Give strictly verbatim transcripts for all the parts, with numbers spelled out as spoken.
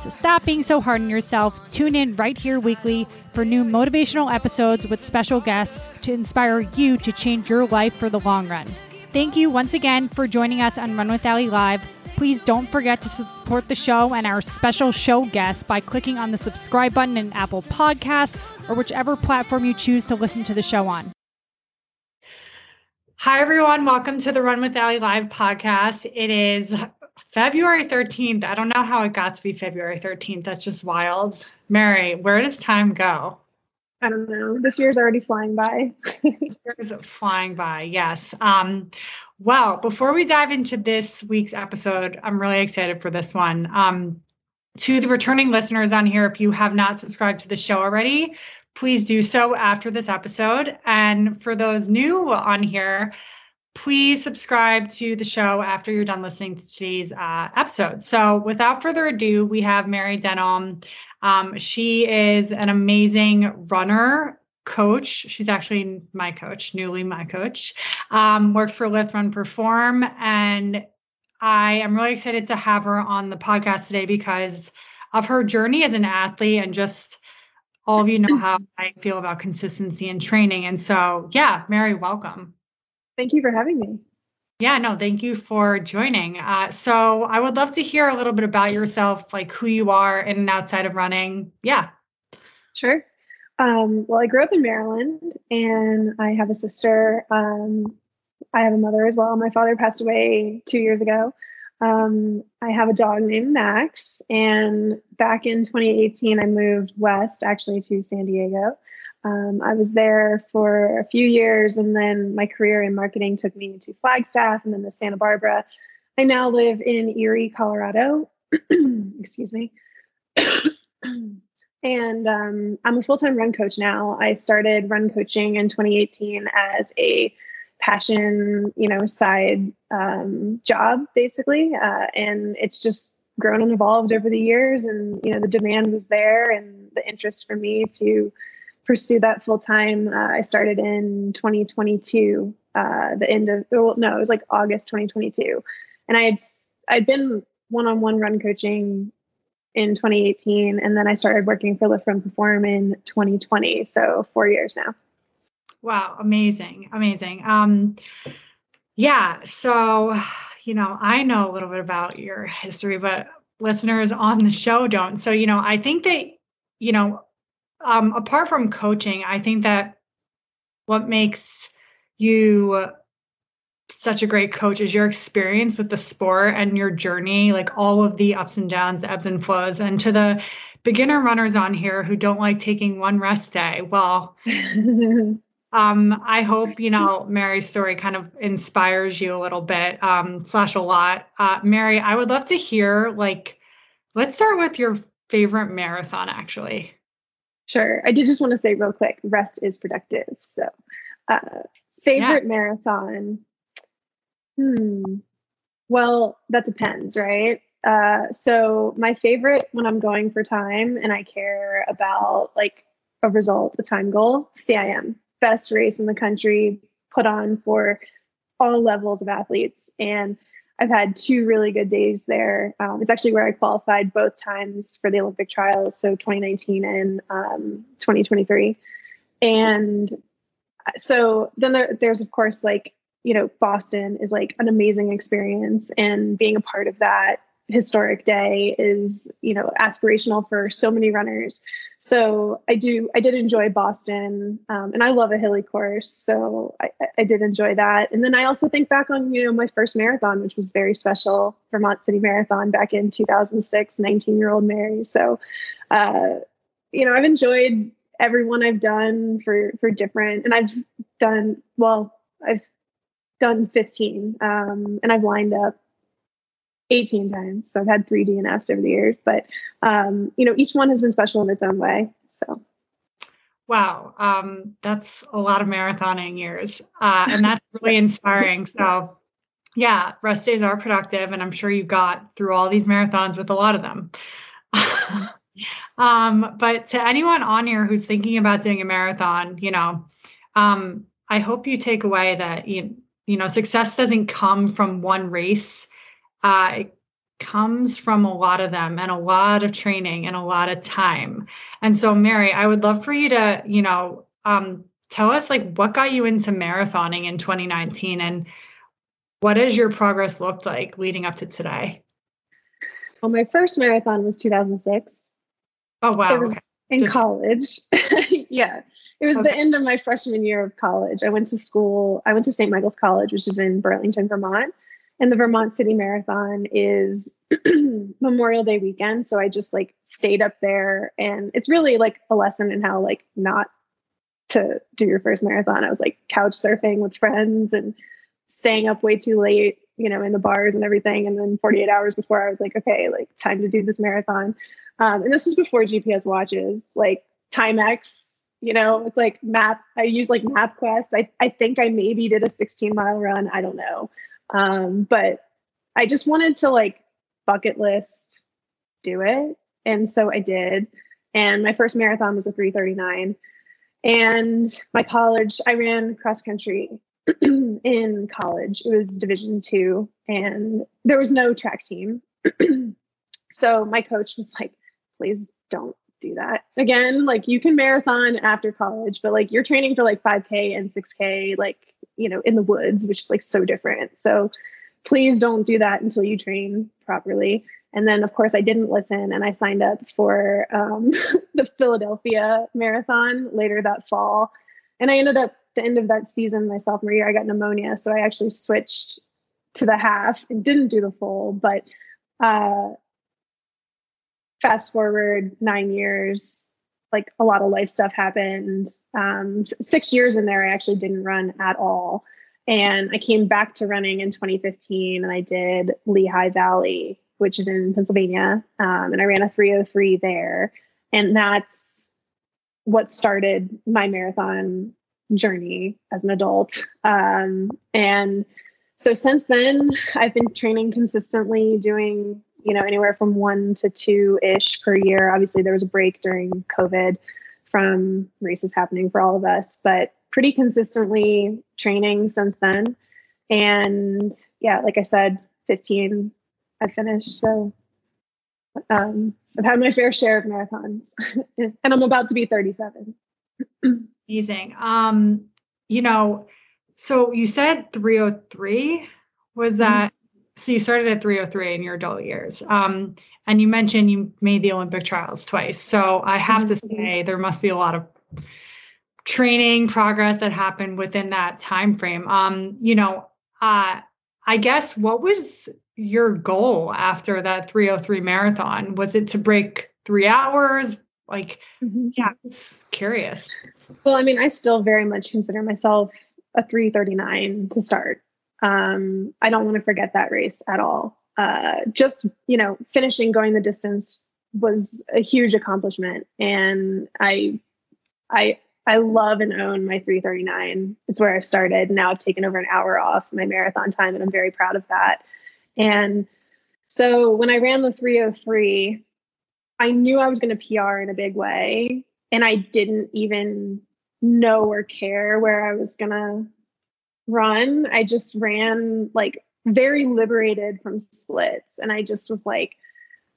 So stop being so hard on yourself. Tune in right here weekly for new motivational episodes with special guests to inspire you to change your life for the long run. Thank you once again for joining us on Run With Ellie Live. Please don't forget to support the show and our special show guests by clicking on the subscribe button in Apple Podcasts or whichever platform you choose to listen to the show on. Hi, everyone. Welcome to the Run With Ellie Live podcast. It is February thirteenth. I don't know how it got to be February thirteenth. That's just wild. Mary, where does time go? I don't know. This year's already flying by. This year's flying by, yes. Um, well, before we dive into this week's episode, I'm really excited for this one. Um, to the returning listeners on here, if you have not subscribed to the show already, please do so after this episode. And for those new on here, please subscribe to the show after you're done listening to today's uh, episode. So without further ado, we have Mary Denholm. Um, she is an amazing runner coach. She's actually my coach, newly my coach, um, works for Lift Run Perform. And I am really excited to have her on the podcast today because of her journey as an athlete, and just all of you know how I feel about consistency and training. And so, yeah, Mary, welcome. Thank you for having me. Yeah, no, thank you for joining. Uh, so I would love to hear a little bit about yourself, like who you are in and outside of running. Yeah. Sure. Um, well, I grew up in Maryland and I have a sister. Um, I have a mother as well. My father passed away two years ago. Um, I have a dog named Max. And back in twenty eighteen, I moved west, actually to San Diego. Um, I was there for a few years, and then my career in marketing took me to Flagstaff and then to Santa Barbara. I now live in Erie, Colorado. Excuse me. And um, I'm a full-time run coach now. I started run coaching in twenty eighteen as a passion, you know, side um, job, basically. Uh, and it's just grown and evolved over the years. And, you know, the demand was there and the interest for me to pursue that full time. Uh, I started in twenty twenty-two, uh, the end of, well, no, it was like August, twenty twenty-two. And I had, I'd been one-on-one run coaching in twenty eighteen. And then I started working for Lift Run Perform in twenty twenty. So four years now. Wow. Amazing. Amazing. Um, yeah. So, you know, I know a little bit about your history, but listeners on the show don't. So, you know, I think that, you know, Um, apart from coaching, I think that what makes you such a great coach is your experience with the sport and your journey, like all of the ups and downs, ebbs and flows. And to the beginner runners on here who don't like taking one rest day, well, um, I hope, you know, Mary's story kind of inspires you a little bit, um, slash a lot. Uh, Mary, I would love to hear, like, let's start with your favorite marathon, actually. Sure. I did just want to say real quick, rest is productive. So uh, favorite yeah. marathon. Hmm. Well, that depends, right? Uh, so my favorite when I'm going for time and I care about like a result, a time goal, C I M, best race in the country, put on for all levels of athletes. And I've had two really good days there. Um, it's actually where I qualified both times for the Olympic trials. So twenty nineteen and um, twenty twenty-three. And so then there, there's, of course, like, you know, Boston is like an amazing experience, and being a part of that historic day is, you know, aspirational for so many runners. So I do, I did enjoy Boston, um, and I love a hilly course. So I, I did enjoy that. And then I also think back on, you know, my first marathon, which was very special, Vermont City Marathon back in two thousand six, nineteen year old Mary. So, uh, you know, I've enjoyed every one I've done for, for different, and I've done, well, I've done fifteen, um, and I've lined up eighteen times. So I've had three D N Fs over the years, but, um, you know, each one has been special in its own way. So. Wow. Um, that's a lot of marathoning years. Uh, and that's really inspiring. So yeah, rest days are productive, and I'm sure you got through all these marathons with a lot of them. um, but to anyone on here who's thinking about doing a marathon, you know, um, I hope you take away that, you, you know, success doesn't come from one race. Uh, it comes from a lot of them and a lot of training and a lot of time. And so, Mary, I would love for you to, you know, um, tell us like what got you into marathoning in twenty nineteen, and what has your progress looked like leading up to today? Well, my first marathon was two thousand six. Oh, wow. It was in Just... college. Yeah. It was okay. The end of my freshman year of college. I went to school. I went to Saint Michael's College, which is in Burlington, Vermont. And the Vermont City Marathon is Memorial Day weekend. So I just like stayed up there, and it's really like a lesson in how like not to do your first marathon. I was like couch surfing with friends and staying up way too late, you know, in the bars and everything. And then forty-eight hours before I was like, okay, like time to do this marathon. Um, and this was before G P S watches, like Timex, you know, it's like map. I use like MapQuest. I, I think I maybe did a sixteen mile run. I don't know. Um, but I just wanted to like bucket list, do it. And so I did. And my first marathon was a three thirty-nine, and my college, I ran cross country in college. It was division two, and there was no track team. So my coach was like, please don't do that again. Like you can marathon after college, but like you're training for like five K and six K, like, you know, in the woods, which is like so different. So please don't do that until you train properly. And then of course I didn't listen, and I signed up for um, the Philadelphia marathon later that fall. And I ended up the end of that season, my sophomore year, I got pneumonia. So I actually switched to the half and didn't do the full, but, uh, fast forward nine years, like a lot of life stuff happened. Um, six years in there, I actually didn't run at all. And I came back to running in twenty fifteen, and I did Lehigh Valley, which is in Pennsylvania. Um, and I ran a three oh three there. And that's what started my marathon journey as an adult. Um, and so since then, I've been training consistently, doing you know, anywhere from one to two ish per year. Obviously there was a break during COVID from races happening for all of us, but pretty consistently training since then. And yeah, like I said, fifteen I finished. So, um, I've had my fair share of marathons and I'm about to be thirty-seven. Amazing. Um, you know, so you said three oh three was that, mm-hmm. So you started at three oh three in your adult years. Um, and you mentioned you made the Olympic trials twice. So I have to say there must be a lot of training progress that happened within that time frame. Um, you know, uh, I guess what was your goal after that three oh three marathon? Was it to break three hours? Like, mm-hmm. yeah, I was curious. Well, I mean, I still very much consider myself a three thirty-nine to start. Um, I don't want to forget that race at all. Uh, just, you know, finishing, going the distance was a huge accomplishment. And I, I, I love and own my three thirty-nine. It's where I've started. Now I've taken over an hour off my marathon time, and I'm very proud of that. And so when I ran the three oh three, I knew I was going to P R in a big way. And I didn't even know or care where I was going to run. I just ran like very liberated from splits. And I just was like,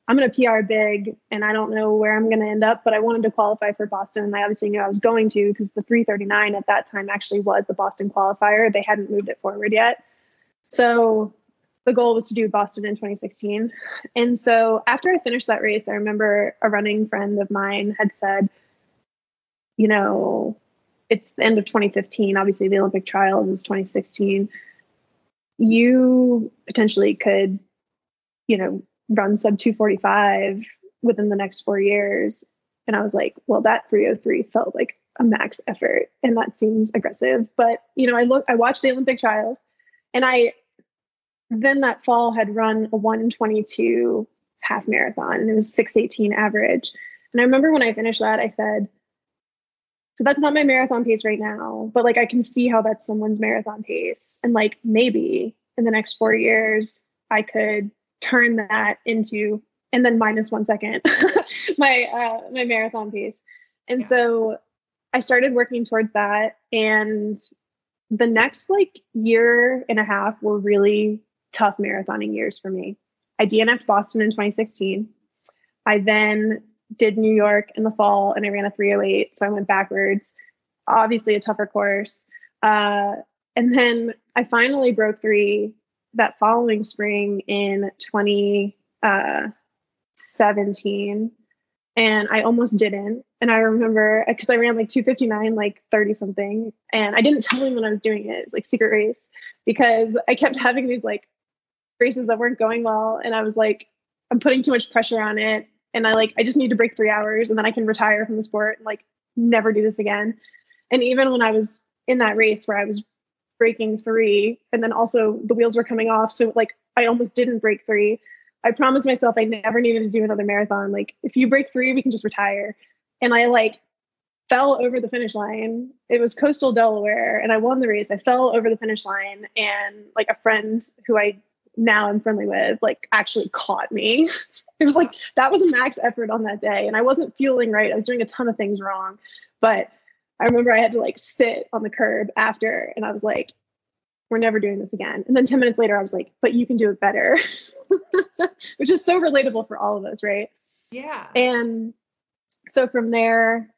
I'm going to P R big, and I don't know where I'm going to end up, but I wanted to qualify for Boston. And I obviously knew I was going to, because the three thirty-nine at that time actually was the Boston qualifier. They hadn't moved it forward yet. So the goal was to do Boston in twenty sixteen. And so after I finished that race, I remember a running friend of mine had said, you know, it's the end of twenty fifteen. Obviously, the Olympic trials is twenty sixteen. You potentially could, you know, run sub two forty-five within the next four years. And I was like, well, that three oh three felt like a max effort. And that seems aggressive. But, you know, I look, I watched the Olympic trials, and I then that fall had run a one twenty-two half marathon, and it was six eighteen average. And I remember when I finished that, I said, so that's not my marathon pace right now, but like, I can see how that's someone's marathon pace. And like, maybe in the next four years, I could turn that into, and then minus one second, my, uh, my marathon pace. And yeah. so I started working towards that. And the next like year and a half were really tough marathoning years for me. I D N F'd Boston in twenty sixteen. I then did New York in the fall, and I ran a three oh eight. So I went backwards, obviously a tougher course. Uh, and then I finally broke three that following spring in twenty seventeen. And I almost didn't. And I remember, because I ran like two fifty-nine, like thirty something. And I didn't tell him when I was doing it. It was like secret race, because I kept having these like races that weren't going well. And I was like, I'm putting too much pressure on it. And I like, I just need to break three hours and then I can retire from the sport and like never do this again. And even when I was in that race where I was breaking three, and then also the wheels were coming off, so like I almost didn't break three, I promised myself I never needed to do another marathon. Like, if you break three, we can just retire. And I like fell over the finish line. It was coastal Delaware, and I won the race. I fell over the finish line, and like a friend who I now am friendly with, like actually caught me. It was like, that was a max effort on that day. And I wasn't fueling right. I was doing a ton of things wrong. But I remember I had to like sit on the curb after, and I was like, we're never doing this again. And then ten minutes later, I was like, but you can do it better, which is so relatable for all of us, right? Yeah. And so from there,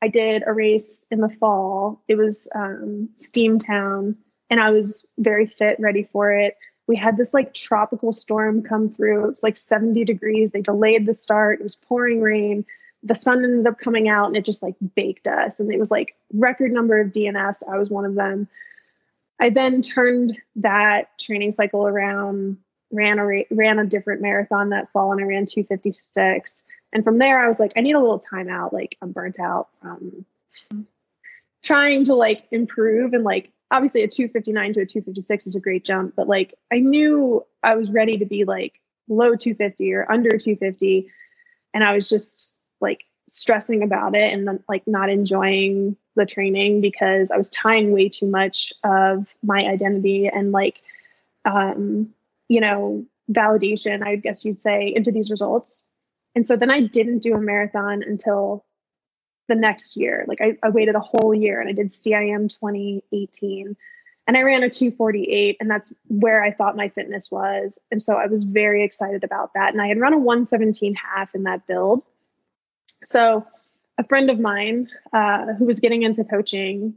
I did a race in the fall. It was um, Steamtown, and I was very fit, ready for it. We had this like tropical storm come through. It was like seventy degrees. They delayed the start. It was pouring rain. The sun ended up coming out, and it just like baked us. And it was like record number of D N Fs. I was one of them. I then turned that training cycle around, ran a, ra- ran a different marathon that fall, and I ran two fifty-six. And from there, I was like, I need a little time out. Like, I'm burnt out from trying to like improve, and like, obviously a two fifty-nine to a two fifty-six is a great jump, but like I knew I was ready to be like low two fifty or under two fifty. And I was just like stressing about it and then like not enjoying the training, because I was tying way too much of my identity and like, um, you know, validation, I guess you'd say, into these results. And so then I didn't do a marathon until the next year. Like I, I waited a whole year, and I did C I M twenty eighteen, and I ran a two forty-eight, and that's where I thought my fitness was. And so I was very excited about that. And I had run a one seventeen half in that build. So a friend of mine uh, who was getting into coaching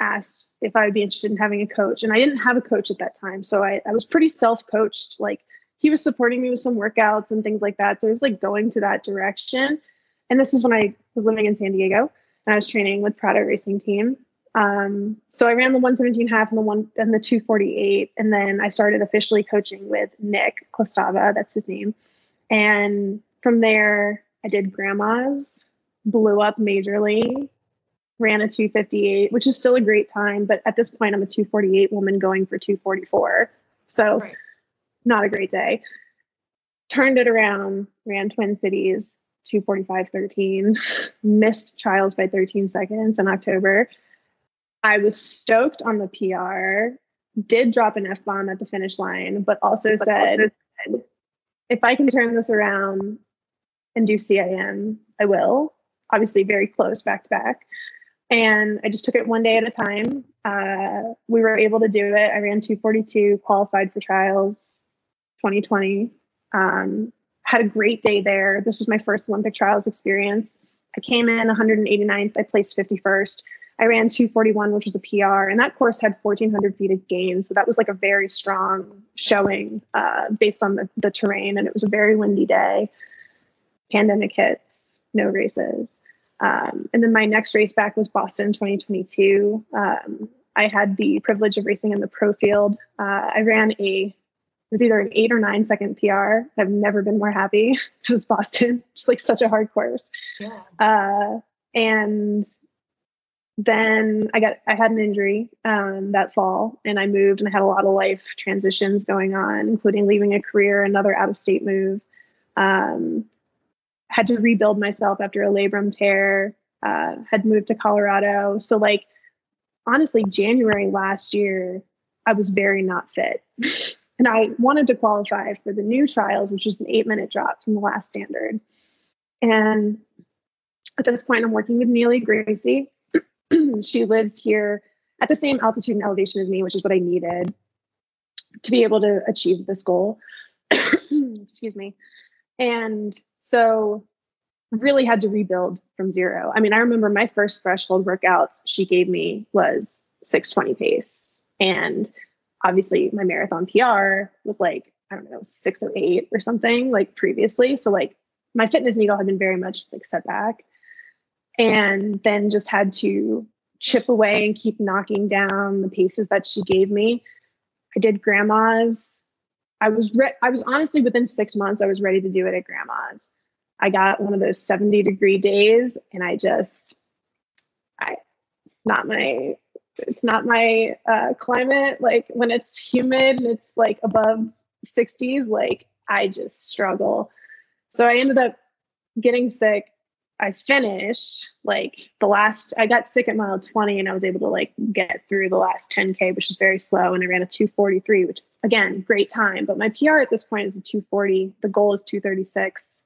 asked if I would be interested in having a coach. And I didn't have a coach at that time. So I, I was pretty self-coached. Like, he was supporting me with some workouts and things like that. So it was like going to that direction. And this is when I was living in San Diego, and I was training with Prado Racing Team. Um, so I ran the one seventeen half and the one and the two forty-eight. And then I started officially coaching with Nick Klostava, that's his name. And from there, I did Grandma's, blew up majorly, ran a two fifty-eight, which is still a great time. But at this point, I'm a two forty-eight woman going for two forty-four. So right. Not a great day. Turned it around, ran Twin Cities, two forty-five thirteen, missed trials by thirteen seconds in October. I was stoked on the P R, did drop an F-bomb at the finish line, but also but said, also if I can turn this around and do C I M, I will. Obviously very close back to back. And I just took it one day at a time. Uh, we were able to do it. I ran two forty-two, qualified for trials twenty twenty. Um, had a great day there. This was my first Olympic trials experience. I came in one hundred eighty-ninth. I placed fifty-first. I ran two forty-one, which was a P R, and that course had fourteen hundred feet of gain. So that was like a very strong showing uh, based on the, the terrain. And it was a very windy day. Pandemic hits, no races. Um, and then my next race back was Boston twenty twenty-two. Um, I had the privilege of racing in the pro field. Uh, I ran a, it was either an eight or nine second P R. I've never been more happy. This is Boston, just like such a hard course. Yeah. Uh, and then I got, I had an injury um, that fall, and I moved, and I had a lot of life transitions going on, including leaving a career, another out of state move. Um, had to rebuild myself after a labrum tear, uh, had moved to Colorado. So like, honestly, January last year, I was very not fit. And I wanted to qualify for the new trials, which was an eight minute drop from the last standard. And at this point, I'm working with Neely Gracie. She lives here at the same altitude and elevation as me, which is what I needed to be able to achieve this goal. Excuse me. And so really had to rebuild from zero. I mean, I remember my first threshold workouts she gave me was six twenty pace. And obviously my marathon P R was like, I don't know, six oh eight or something like previously. So like my fitness needle had been very much like set back. And then just had to chip away and keep knocking down the paces that she gave me. I did Grandma's. I was re- I was honestly within six months, I was ready to do it at Grandma's. I got one of those seventy degree days, and I just, I, it's not my, it's not my uh, climate. Like when it's humid and it's like above sixties, like I just struggle. So I ended up getting sick. I finished like the last, I got sick at mile twenty, and I was able to like get through the last ten K, which was very slow. And I ran a two forty-three, which again, great time. But my P R at this point is a two forty. The goal is two thirty-six.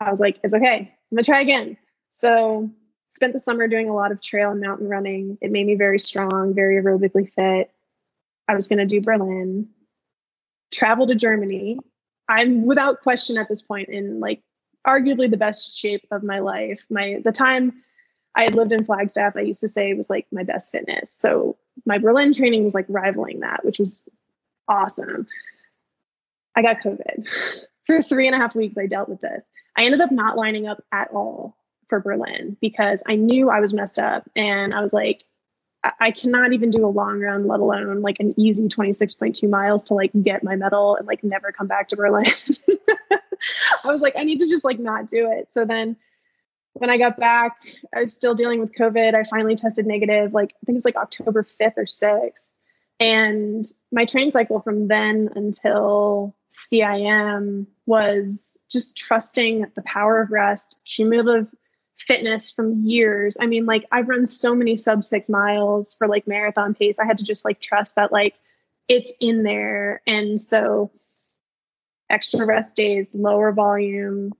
I was like, it's okay. I'm gonna try again. So spent the summer doing a lot of trail and mountain running. It made me very strong, very aerobically fit. I was going to do Berlin, travel to Germany. I'm without question at this point in like arguably the best shape of my life. My, the time I had lived in Flagstaff, I used to say was like my best fitness. So my Berlin training was like rivaling that, which was awesome. I got COVID. For three and a half weeks, I dealt with this. I ended up not lining up at all for Berlin because I knew I was messed up, and I was like, I, I cannot even do a long run, let alone like an easy twenty-six point two miles to like get my medal and like never come back to Berlin. I was like, I need to just like not do it. So then when I got back, I was still dealing with COVID. I finally tested negative, like I think it was like October fifth or sixth. And my training cycle from then until C I M was just trusting the power of rest, cumulative fitness from years. I mean, like I've run so many sub six miles for like marathon pace. I had to just like trust that like it's in there. And so extra rest days, lower volume,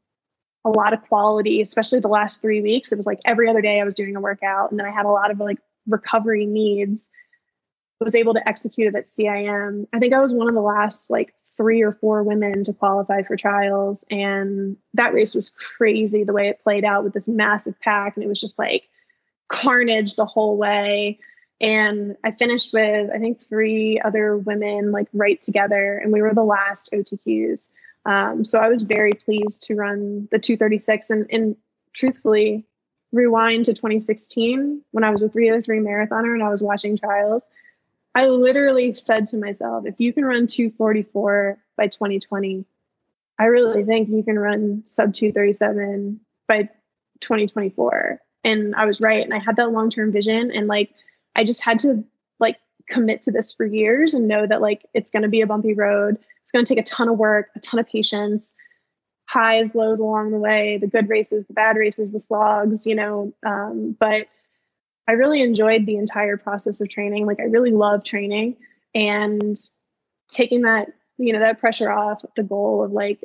a lot of quality, especially the last three weeks. It was like every other day I was doing a workout, and then I had a lot of like recovery needs. I was able to execute it at C I M. I think I was one of the last like three or four women to qualify for trials. And that race was crazy the way it played out with this massive pack. And it was just like carnage the whole way. And I finished with, I think, three other women like right together. And we were the last O T Qs. Um, so I was very pleased to run the two thirty-six. And, and truthfully, rewind to twenty sixteen when I was a three oh three marathoner and I was watching trials. I literally said to myself, if you can run two forty-four by twenty twenty, I really think you can run sub two thirty-seven by twenty twenty-four. And I was right. And I had that long-term vision. And like, I just had to like commit to this for years and know that like, it's going to be a bumpy road. It's going to take a ton of work, a ton of patience, highs, lows along the way, the good races, the bad races, the slogs, you know, um, but I really enjoyed the entire process of training. Like I really love training, and taking that, you know, that pressure off the goal of like,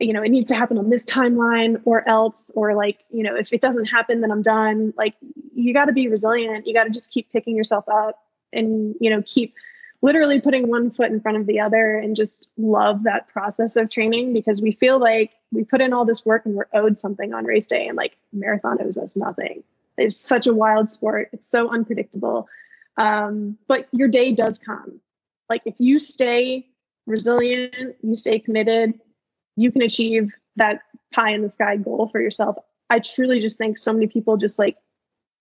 you know, it needs to happen on this timeline or else, or like, you know, if it doesn't happen, then I'm done. Like you got to be resilient. You got to just keep picking yourself up and, you know, keep literally putting one foot in front of the other and just love that process of training, because we feel like we put in all this work and we're owed something on race day, and like marathon owes us nothing. It's such a wild sport. It's so unpredictable. Um, but your day does come. Like if you stay resilient, you stay committed, you can achieve that pie in the sky goal for yourself. I truly just think so many people just like,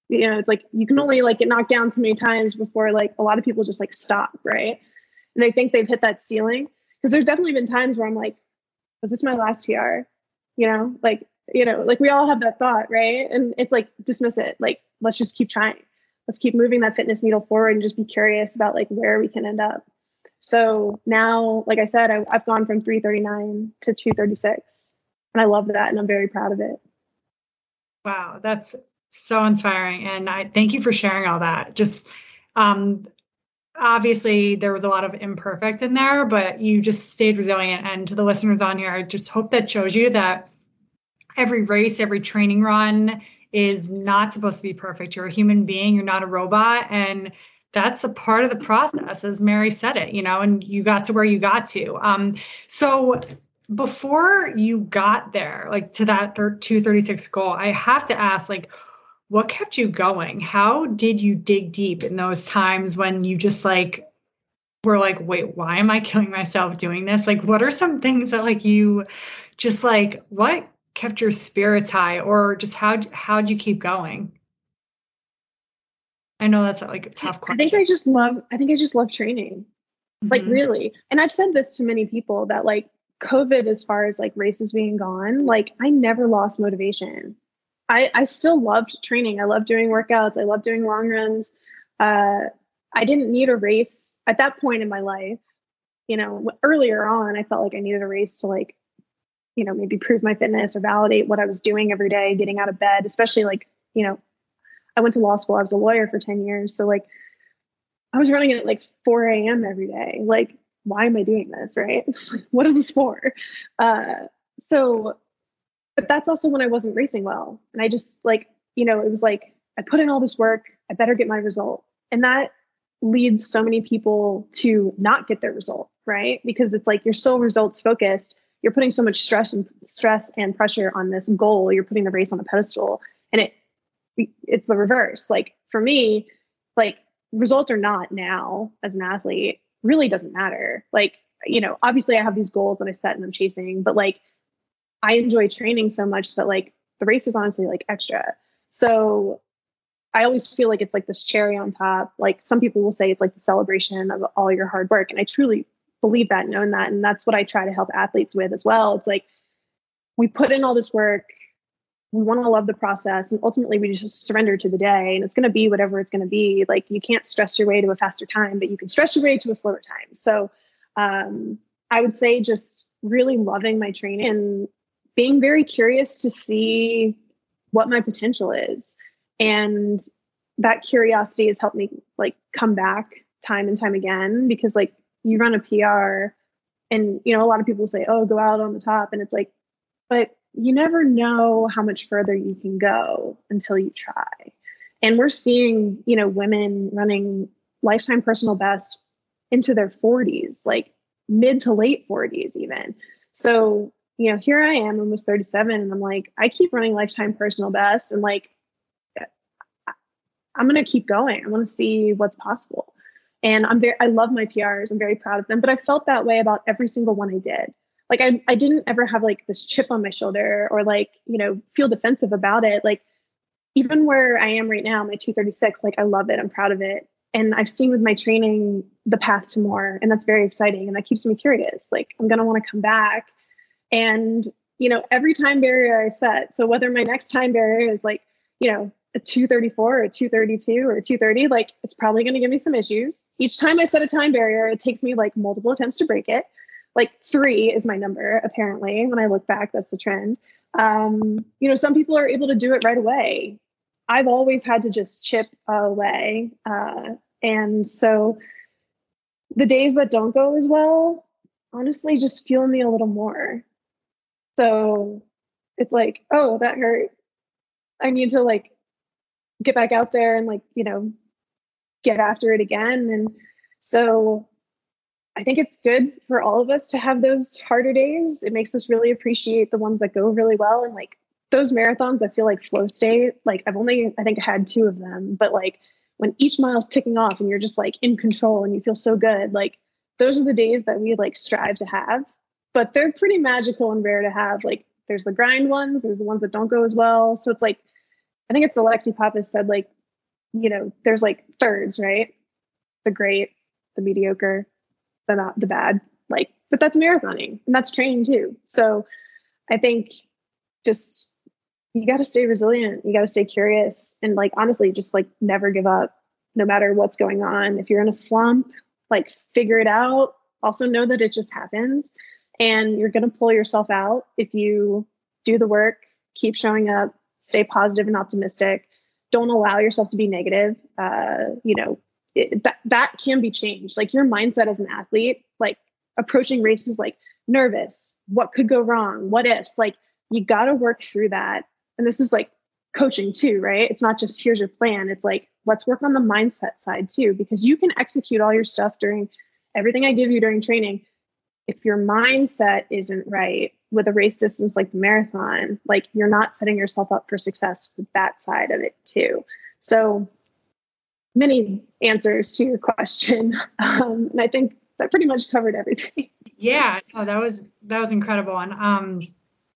you know, it's like, you can only like get knocked down so many times before like a lot of people just like stop. Right. And they think they've hit that ceiling. Cause there's definitely been times where I'm like, was this my last P R? You know, like, you know, like we all have that thought. Right. And it's like, dismiss it. Like, let's just keep trying. Let's keep moving that fitness needle forward and just be curious about like where we can end up. So now, like I said, I, I've gone from three thirty-nine to two thirty-six, and I love that. And I'm very proud of it. Wow. That's so inspiring. And I thank you for sharing all that. Just, um, obviously there was a lot of imperfect in there, but you just stayed resilient. And to the listeners on here, I just hope that shows you that every race, every training run is not supposed to be perfect. You're a human being. You're not a robot. And that's a part of the process, as Mary said it, you know, and you got to where you got to. Um, so before you got there, like to that two thirty-six goal, I have to ask, like, what kept you going? How did you dig deep in those times when you just like, were like, wait, why am I killing myself doing this? Like, what are some things that like you just like, what kept your spirits high, or just how, how'd you keep going? I know that's like a tough question. I think I just love, I think I just love training. Mm-hmm. Like really. And I've said this to many people that like COVID, as far as like races being gone, like I never lost motivation. I, I still loved training. I loved doing workouts. I loved doing long runs. Uh, I didn't need a race at that point in my life. You know, earlier on, I felt like I needed a race to like, you know, maybe prove my fitness or validate what I was doing every day, getting out of bed, especially like, you know, I went to law school. I was a lawyer for ten years. So like I was running at like four a.m. every day. Like, why am I doing this? Right. What is this for? Uh, so, but that's also when I wasn't racing well. And I just like, you know, it was like, I put in all this work, I better get my result. And that leads so many people to not get their result. Right. Because it's like, you're so results focused. You're putting so much stress and stress and pressure on this goal. You're putting the race on a pedestal, and it, it's the reverse. Like for me, like results are not now as an athlete really doesn't matter. Like, you know, obviously I have these goals that I set and I'm chasing, but like, I enjoy training so much that like the race is honestly like extra. So I always feel like it's like this cherry on top. Like some people will say it's like the celebration of all your hard work. And I truly believe that and own that. And that's what I try to help athletes with as well. It's like, we put in all this work. We want to love the process. And ultimately we just surrender to the day, and it's going to be whatever it's going to be. Like you can't stress your way to a faster time, but you can stress your way to a slower time. So um, I would say just really loving my training and being very curious to see what my potential is. And that curiosity has helped me like come back time and time again, because like you run a P R and, you know, a lot of people say, oh, go out on the top. And it's like, but you never know how much further you can go until you try. And we're seeing, you know, women running lifetime personal best into their forties, like mid to late forties even. So, you know, here I am almost thirty-seven, and I'm like, I keep running lifetime personal best, and like, I'm going to keep going. I want to see what's possible. And I'm very, I love my P Rs. I'm very proud of them, but I felt that way about every single one I did. Like I, I didn't ever have like this chip on my shoulder or like, you know, feel defensive about it. Like even where I am right now, my two thirty-six, like I love it. I'm proud of it. And I've seen with my training, the path to more, and that's very exciting. And that keeps me curious. Like I'm going to want to come back, and, you know, every time barrier I set. So whether my next time barrier is like, you know, a two thirty-four or a two thirty-two or a two thirty, like it's probably going to give me some issues. Each time I set a time barrier, it takes me like multiple attempts to break it. Like three is my number, apparently. When I look back, that's the trend. Um, you know, some people are able to do it right away. I've always had to just chip away. Uh, and so the days that don't go as well, honestly, just fuel me a little more. So it's like, oh, that hurt. I need to like get back out there and like, you know, get after it again. And so I think it's good for all of us to have those harder days. It makes us really appreciate the ones that go really well and like those marathons, I feel like flow state, like I've only, I think had two of them, but like when each mile's ticking off and you're just like in control and you feel so good, like those are the days that we like strive to have, but they're pretty magical and rare to have. Like there's the grind ones, there's the ones that don't go as well. So it's like, I think it's the Lexi Pappas said, like, you know, there's like thirds, right? The great, the mediocre, the not, the bad, like, but that's marathoning and that's training too. So I think just, you got to stay resilient. You got to stay curious. And like, honestly, just like never give up no matter what's going on. If you're in a slump, like figure it out. Also know that it just happens and you're going to pull yourself out. If you do the work, keep showing up, stay positive and optimistic. Don't allow yourself to be negative. Uh, you know, it, that, that can be changed. Like your mindset as an athlete, like approaching races, like nervous, what could go wrong? What ifs? Like you got to work through that. And this is like coaching too, right? It's not just here's your plan. It's like, let's work on the mindset side too, because you can execute all your stuff during everything I give you during training. If your mindset isn't right with a race distance, like the marathon, like you're not setting yourself up for success with that side of it too. So many answers to your question. Um, and I think that pretty much covered everything. Yeah, no, that was, that was incredible. And, um,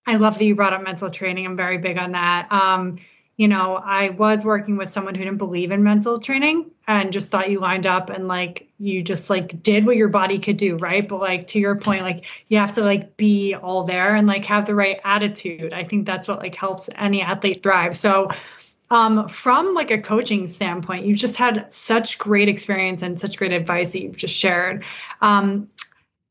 I love that you brought up mental training. I'm very big on that. Um, you know, I was working with someone who didn't believe in mental training and just thought you lined up and like, you just like did what your body could do. Right. But like, to your point, like you have to like be all there and like have the right attitude. I think that's what like helps any athlete thrive. So um, from like a coaching standpoint, you've just had such great experience and such great advice that you've just shared. Um,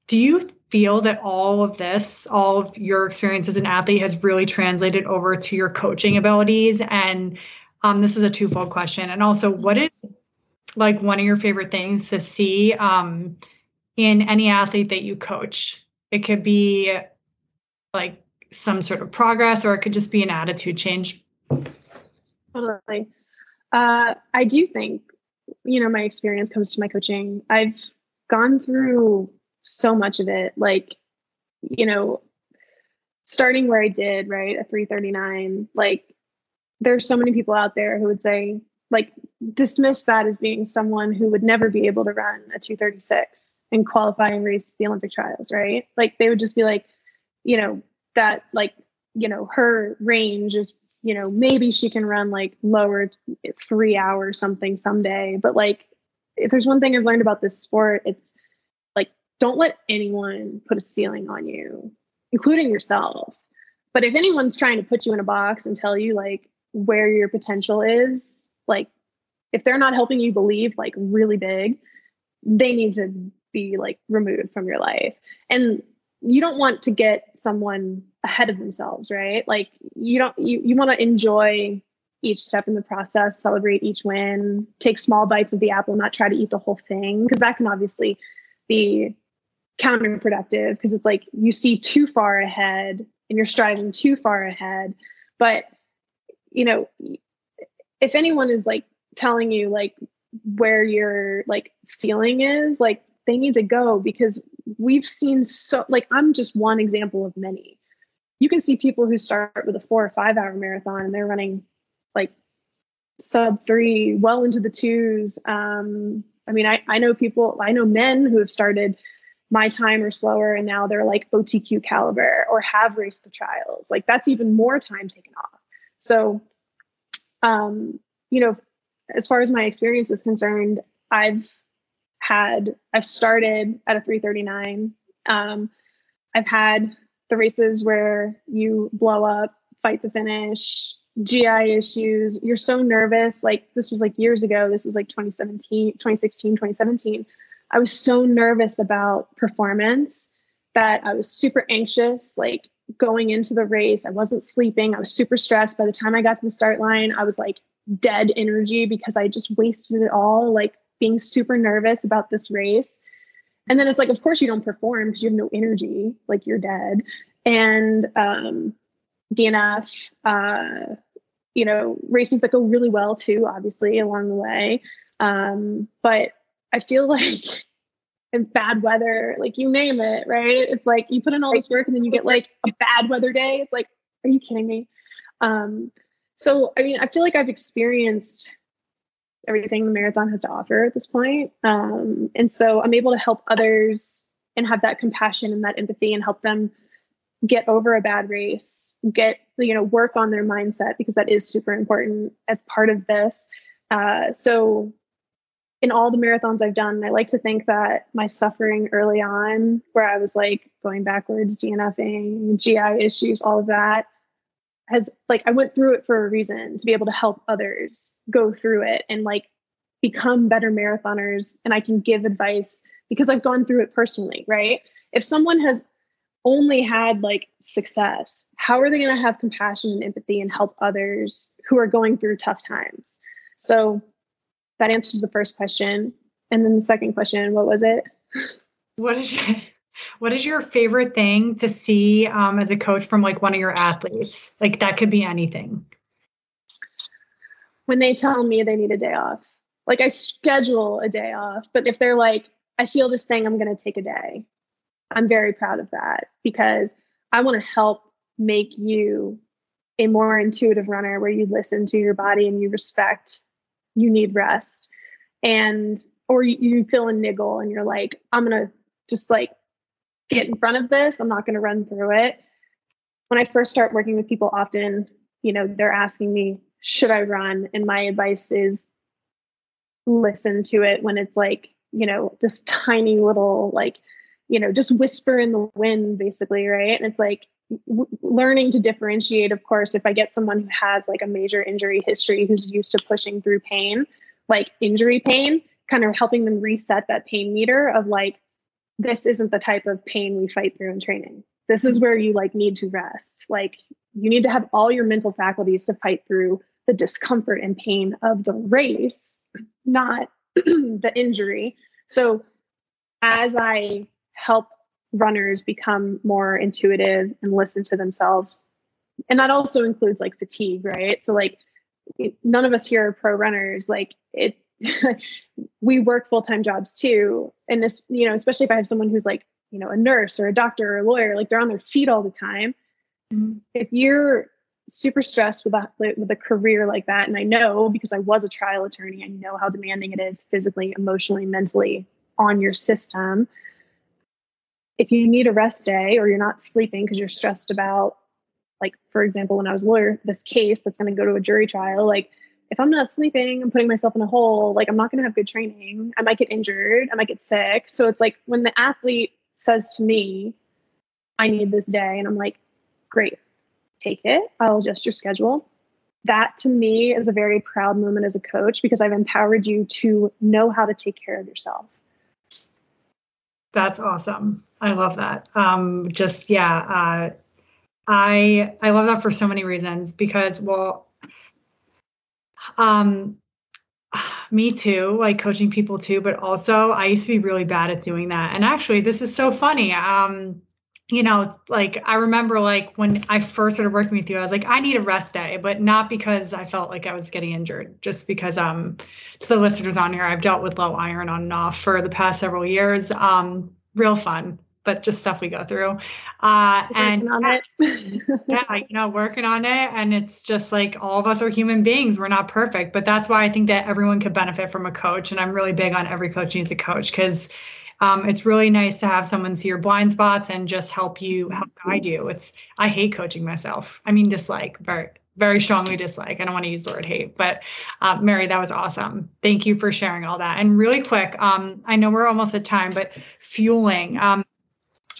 do you th- feel that all of this, all of your experience as an athlete has really translated over to your coaching abilities? And um, this is a twofold question. And also, what is like one of your favorite things to see um, in any athlete that you coach? It could be like some sort of progress, or it could just be an attitude change. Totally. Uh, I do think, you know, my experience comes to my coaching. I've gone through so much of it, like, you know, starting where I did, right, at three thirty-nine, like there's so many people out there who would say, like, dismiss that as being someone who would never be able to run a two thirty-six and qualify and race the Olympic trials, right? Like they would just be like, you know, that like, you know, her range is, you know, maybe she can run like lower three hours something someday. But like, if there's one thing I've learned about this sport, it's don't let anyone put a ceiling on you, including yourself. But if anyone's trying to put you in a box and tell you like where your potential is, like if they're not helping you believe like really big, they need to be like removed from your life. And you don't want to get someone ahead of themselves, right? Like you don't, you, you want to enjoy each step in the process, celebrate each win, take small bites of the apple, not try to eat the whole thing. Cause that can obviously be counterproductive, because it's like you see too far ahead and you're striving too far ahead. But you know, if anyone is like telling you like where your like ceiling is, like they need to go, because we've seen so, like I'm just one example of many. You can see people who start with a four or five hour marathon and they're running like sub three, well into the twos. um I mean, I, I know people, I know men who have started my time or slower, and now they're like O T Q caliber or have raced the trials. Like that's even more time taken off. So, um, you know, as far as my experience is concerned, I've had, I've started at a three thirty-nine. Um, I've had the races where you blow up, fight to finish, G I issues. You're so nervous. Like this was like years ago. This was like twenty seventeen, twenty sixteen, twenty seventeen. I was so nervous about performance that I was super anxious, like going into the race. I wasn't sleeping. I was super stressed. By the time I got to the start line, I was like dead energy, because I just wasted it all, like being super nervous about this race. And then it's like, of course you don't perform because you have no energy, like you're dead. And, um, D N F, uh, you know, races that go really well too, obviously along the way. Um, but I feel like in bad weather, like you name it, right? It's like you put in all this work and then you get like a bad weather day. It's like, are you kidding me? Um, so, I mean, I feel like I've experienced everything the marathon has to offer at this point. Um, and so I'm able to help others and have that compassion and that empathy and help them get over a bad race, get, you know, work on their mindset, because that is super important as part of this. Uh, so in all the marathons I've done, I like to think that my suffering early on, where I was like going backwards, D N F ing, G I issues, all of that, has like, I went through it for a reason, to be able to help others go through it and like become better marathoners. And I can give advice because I've gone through it personally, right? If someone has only had like success, how are they going to have compassion and empathy and help others who are going through tough times? So that answers the first question. And then the second question, what was it? What is your, what is your favorite thing to see um, as a coach from like one of your athletes? Like that could be anything. When they tell me they need a day off, like I schedule a day off, but if they're like, I feel this thing, I'm going to take a day, I'm very proud of that, because I want to help make you a more intuitive runner where you listen to your body and you respect you need rest, and or you, you feel a niggle and you're like, I'm going to just like get in front of this. I'm not going to run through it. When I first start working with people, often, you know, they're asking me, should I run? And my advice is listen to it when it's like, you know, this tiny little like, you know, just whisper in the wind, basically, right? And it's like w- learning to differentiate. Of course, if I get someone who has like a major injury history, who's used to pushing through pain, like injury pain, kind of helping them reset that pain meter of like, this isn't the type of pain we fight through in training. This is where you like need to rest. Like you need to have all your mental faculties to fight through the discomfort and pain of the race, not the injury. So as I help runners become more intuitive and listen to themselves, and that also includes like fatigue, right? So like none of us here are pro runners. Like it, we work full-time jobs too. And this, you know, especially if I have someone who's like, you know, a nurse or a doctor or a lawyer, like they're on their feet all the time. Mm-hmm. If you're super stressed with a, with a career like that, and I know because I was a trial attorney, I know how demanding it is physically, emotionally, mentally on your system. If you need a rest day or you're not sleeping because you're stressed about, like, for example, when I was a lawyer, this case that's going to go to a jury trial, like if I'm not sleeping, I'm putting myself in a hole. Like I'm not going to have good training. I might get injured. I might get sick. So it's like when the athlete says to me, I need this day, and I'm like, great, take it. I'll adjust your schedule. That to me is a very proud moment as a coach, because I've empowered you to know how to take care of yourself. That's awesome. I love that. Um, just, yeah, uh, I, I love that for so many reasons, because, well, um, me too, like coaching people too, but also I used to be really bad at doing that. And actually this is so funny. Um, you know, like I remember like when I first started working with you, I was like, I need a rest day, but not because I felt like I was getting injured, just because um, to the listeners on here, I've dealt with low iron on and off for the past several years. Um, real fun, but just stuff we go through. Uh, and on it. Yeah, you know, working on it. And it's just like, all of us are human beings. We're not perfect, but that's why I think that everyone could benefit from a coach. And I'm really big on every coach needs a coach, because Um, it's really nice to have someone see your blind spots and just help you, help guide you. It's, I hate coaching myself. I mean, dislike, very, very strongly dislike. I don't want to use the word hate, but uh, Mary, that was awesome. Thank you for sharing all that. And really quick, um, I know we're almost at time, but fueling. Um,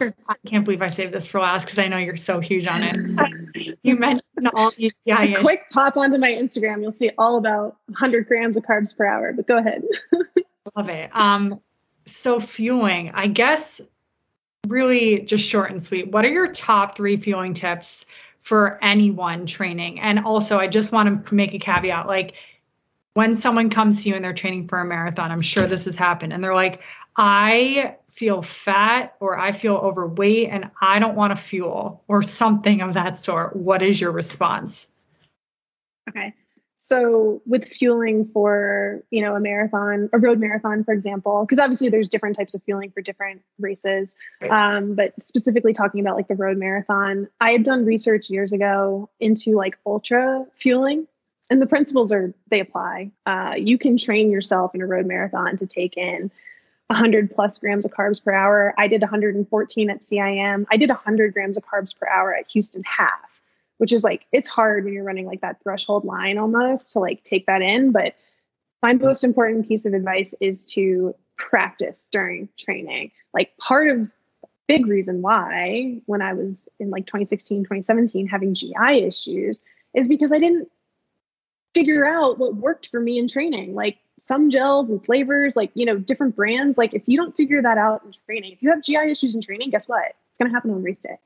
I can't believe I saved this for last, because I know you're so huge on it. You mentioned all these G I. Quick pop onto my Instagram. You'll see all about one hundred grams of carbs per hour, but go ahead. Love it. Um, So fueling, I guess, really just short and sweet. What are your top three fueling tips for anyone training? And also, I just want to make a caveat, like when someone comes to you and they're training for a marathon, I'm sure this has happened, and they're like, I feel fat or I feel overweight and I don't want to fuel or something of that sort. What is your response? Okay. So with fueling for, you know, a marathon, a road marathon, for example, because obviously there's different types of fueling for different races. Um, but specifically talking about like the road marathon, I had done research years ago into like ultra fueling, and the principles are, they apply. Uh, you can train yourself in a road marathon to take in one hundred plus grams of carbs per hour. I did one hundred fourteen at C I M. I did one hundred grams of carbs per hour at Houston Half, which is like, it's hard when you're running like that threshold line almost to like take that in. But my most important piece of advice is to practice during training. Like part of big reason why when I was in like twenty sixteen, twenty seventeen having G I issues is because I didn't figure out what worked for me in training. Like some gels and flavors, like, you know, different brands. Like if you don't figure that out in training, if you have G I issues in training, guess what? It's going to happen on race day.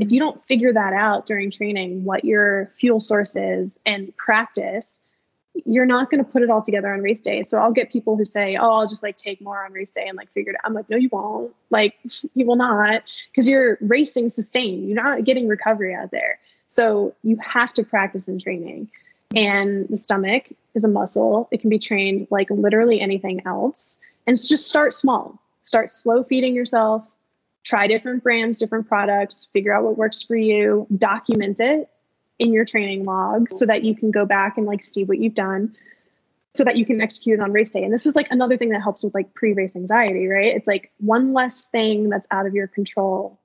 If you don't figure that out during training, what your fuel source is and practice, you're not going to put it all together on race day. So I'll get people who say, oh, I'll just like take more on race day and like figure it out. I'm like, no, you won't. Like you will not, because you're racing sustained. You're not getting recovery out there. So you have to practice in training. And the stomach is a muscle. It can be trained like literally anything else. And just start small. Start slow feeding yourself. Try different brands, different products, figure out what works for you, document it in your training log so that you can go back and like see what you've done so that you can execute it on race day. And this is like another thing that helps with like pre-race anxiety, right? It's like one less thing that's out of your control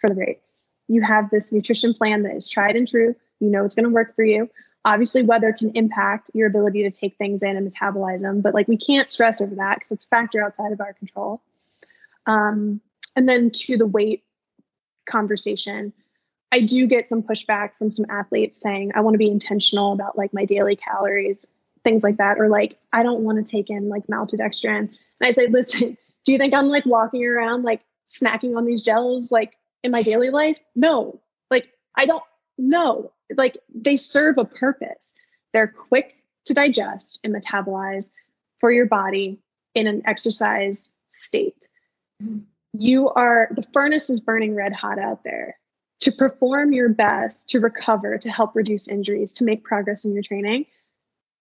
for the race. You have this nutrition plan that is tried and true. You know it's going to work for you. Obviously, weather can impact your ability to take things in and metabolize them, but like we can't stress over that because it's a factor outside of our control. Um, And then to the weight conversation, I do get some pushback from some athletes saying, I want to be intentional about like my daily calories, things like that. Or like, I don't want to take in like maltodextrin. And I say, listen, do you think I'm like walking around, like snacking on these gels, like in my daily life? No, like, I don't know. Like they serve a purpose. They're quick to digest and metabolize for your body in an exercise state. Mm-hmm. You are, the furnace is burning red hot out there. To perform your best, to recover, to help reduce injuries, to make progress in your training,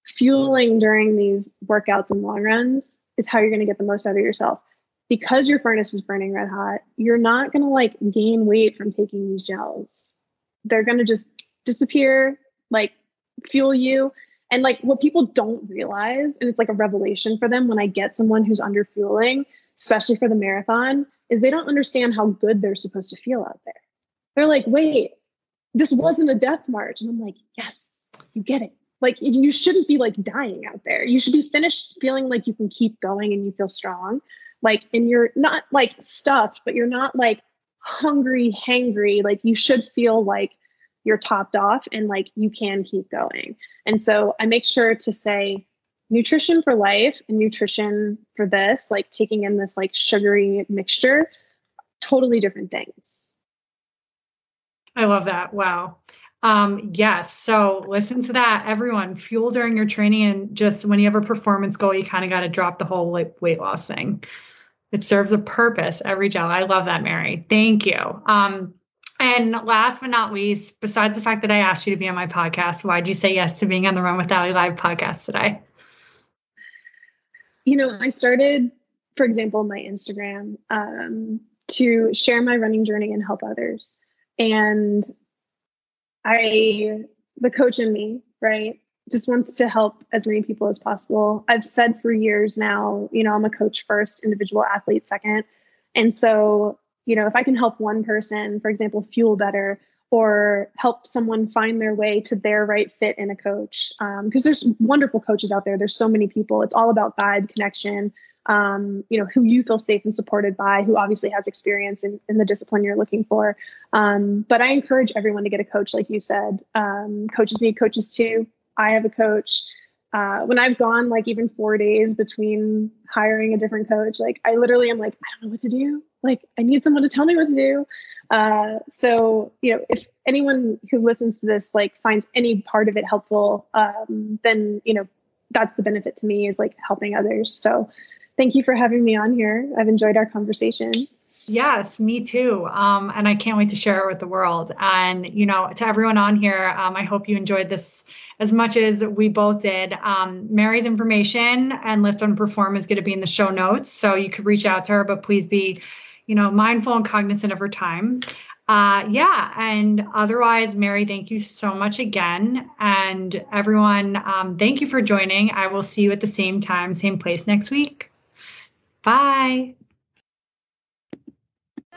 fueling during these workouts and long runs is how you're going to get the most out of yourself. Because your furnace is burning red hot, you're not going to like gain weight from taking these gels. They're going to just disappear, like fuel you. And like what people don't realize, and it's like a revelation for them when I get someone who's under fueling, especially for the marathon, is they don't understand how good they're supposed to feel out there. They're like, wait, this wasn't a death march. And I'm like, yes, you get it. Like you shouldn't be like dying out there. You should be finished feeling like you can keep going and you feel strong. Like, and you're not like stuffed, but you're not like hungry, hangry. Like you should feel like you're topped off and like you can keep going. And so I make sure to say, nutrition for life and nutrition for this, like taking in this like sugary mixture, totally different things. I love that. Wow. Um, yes. So listen to that, everyone. Fuel during your training, and just when you have a performance goal, you kind of got to drop the whole like weight loss thing. It serves a purpose, every gel. I love that, Mary. Thank you. Um, and last but not least, besides the fact that I asked you to be on my podcast, why'd you say yes to being on the Run with Allie Live podcast today? You know, I started, for example, my Instagram um, to share my running journey and help others. And I, the coach in me, right, just wants to help as many people as possible. I've said for years now, you know, I'm a coach first, individual athlete second. And so, you know, if I can help one person, for example, fuel better or help someone find their way to their right fit in a coach. Um, because there's wonderful coaches out there. There's so many people. It's all about vibe, connection, um, you know, who you feel safe and supported by, who obviously has experience in, in the discipline you're looking for. Um, but I encourage everyone to get a coach, like you said. Um, coaches need coaches too. I have a coach. Uh, when I've gone like even four days between hiring a different coach, like I literally am like, I don't know what to do. Like I need someone to tell me what to do. Uh, so, you know, if anyone who listens to this, like finds any part of it helpful, um, then, you know, that's the benefit to me is like helping others. So thank you for having me on here. I've enjoyed our conversation. Yes, me too. Um, and I can't wait to share it with the world. And, you know, to everyone on here, um, I hope you enjoyed this as much as we both did. Um, Mary's information and Lift Run Perform is going to be in the show notes, so you could reach out to her, but please be, you know, mindful and cognizant of her time. Uh, yeah. And otherwise, Mary, thank you so much again. And everyone, um, thank you for joining. I will see you at the same time, same place next week. Bye.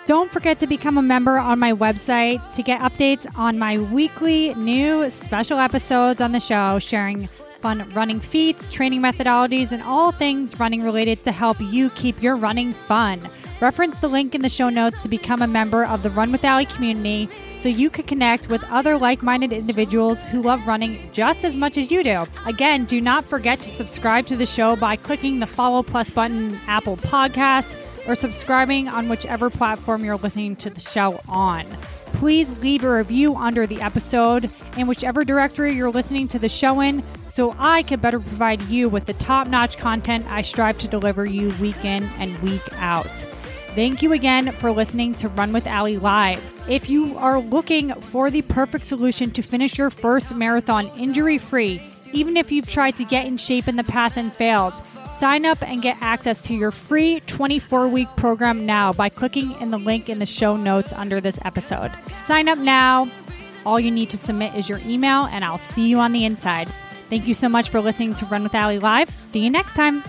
Don't forget to become a member on my website to get updates on my weekly new special episodes on the show, sharing fun running feats, training methodologies, and all things running related to help you keep your running fun. Reference the link in the show notes to become a member of the Run with Allie community so you can connect with other like-minded individuals who love running just as much as you do. Again, do not forget to subscribe to the show by clicking the follow plus button on Apple Podcasts or subscribing on whichever platform you're listening to the show on. Please leave a review under the episode in whichever directory you're listening to the show in so I can better provide you with the top-notch content I strive to deliver you week in and week out. Thank you again for listening to Run with Allie Live. If you are looking for the perfect solution to finish your first marathon injury-free, even if you've tried to get in shape in the past and failed, sign up and get access to your free twenty-four week program now by clicking in the link in the show notes under this episode. Sign up now. All you need to submit is your email, and I'll see you on the inside. Thank you so much for listening to Run with Allie Live. See you next time.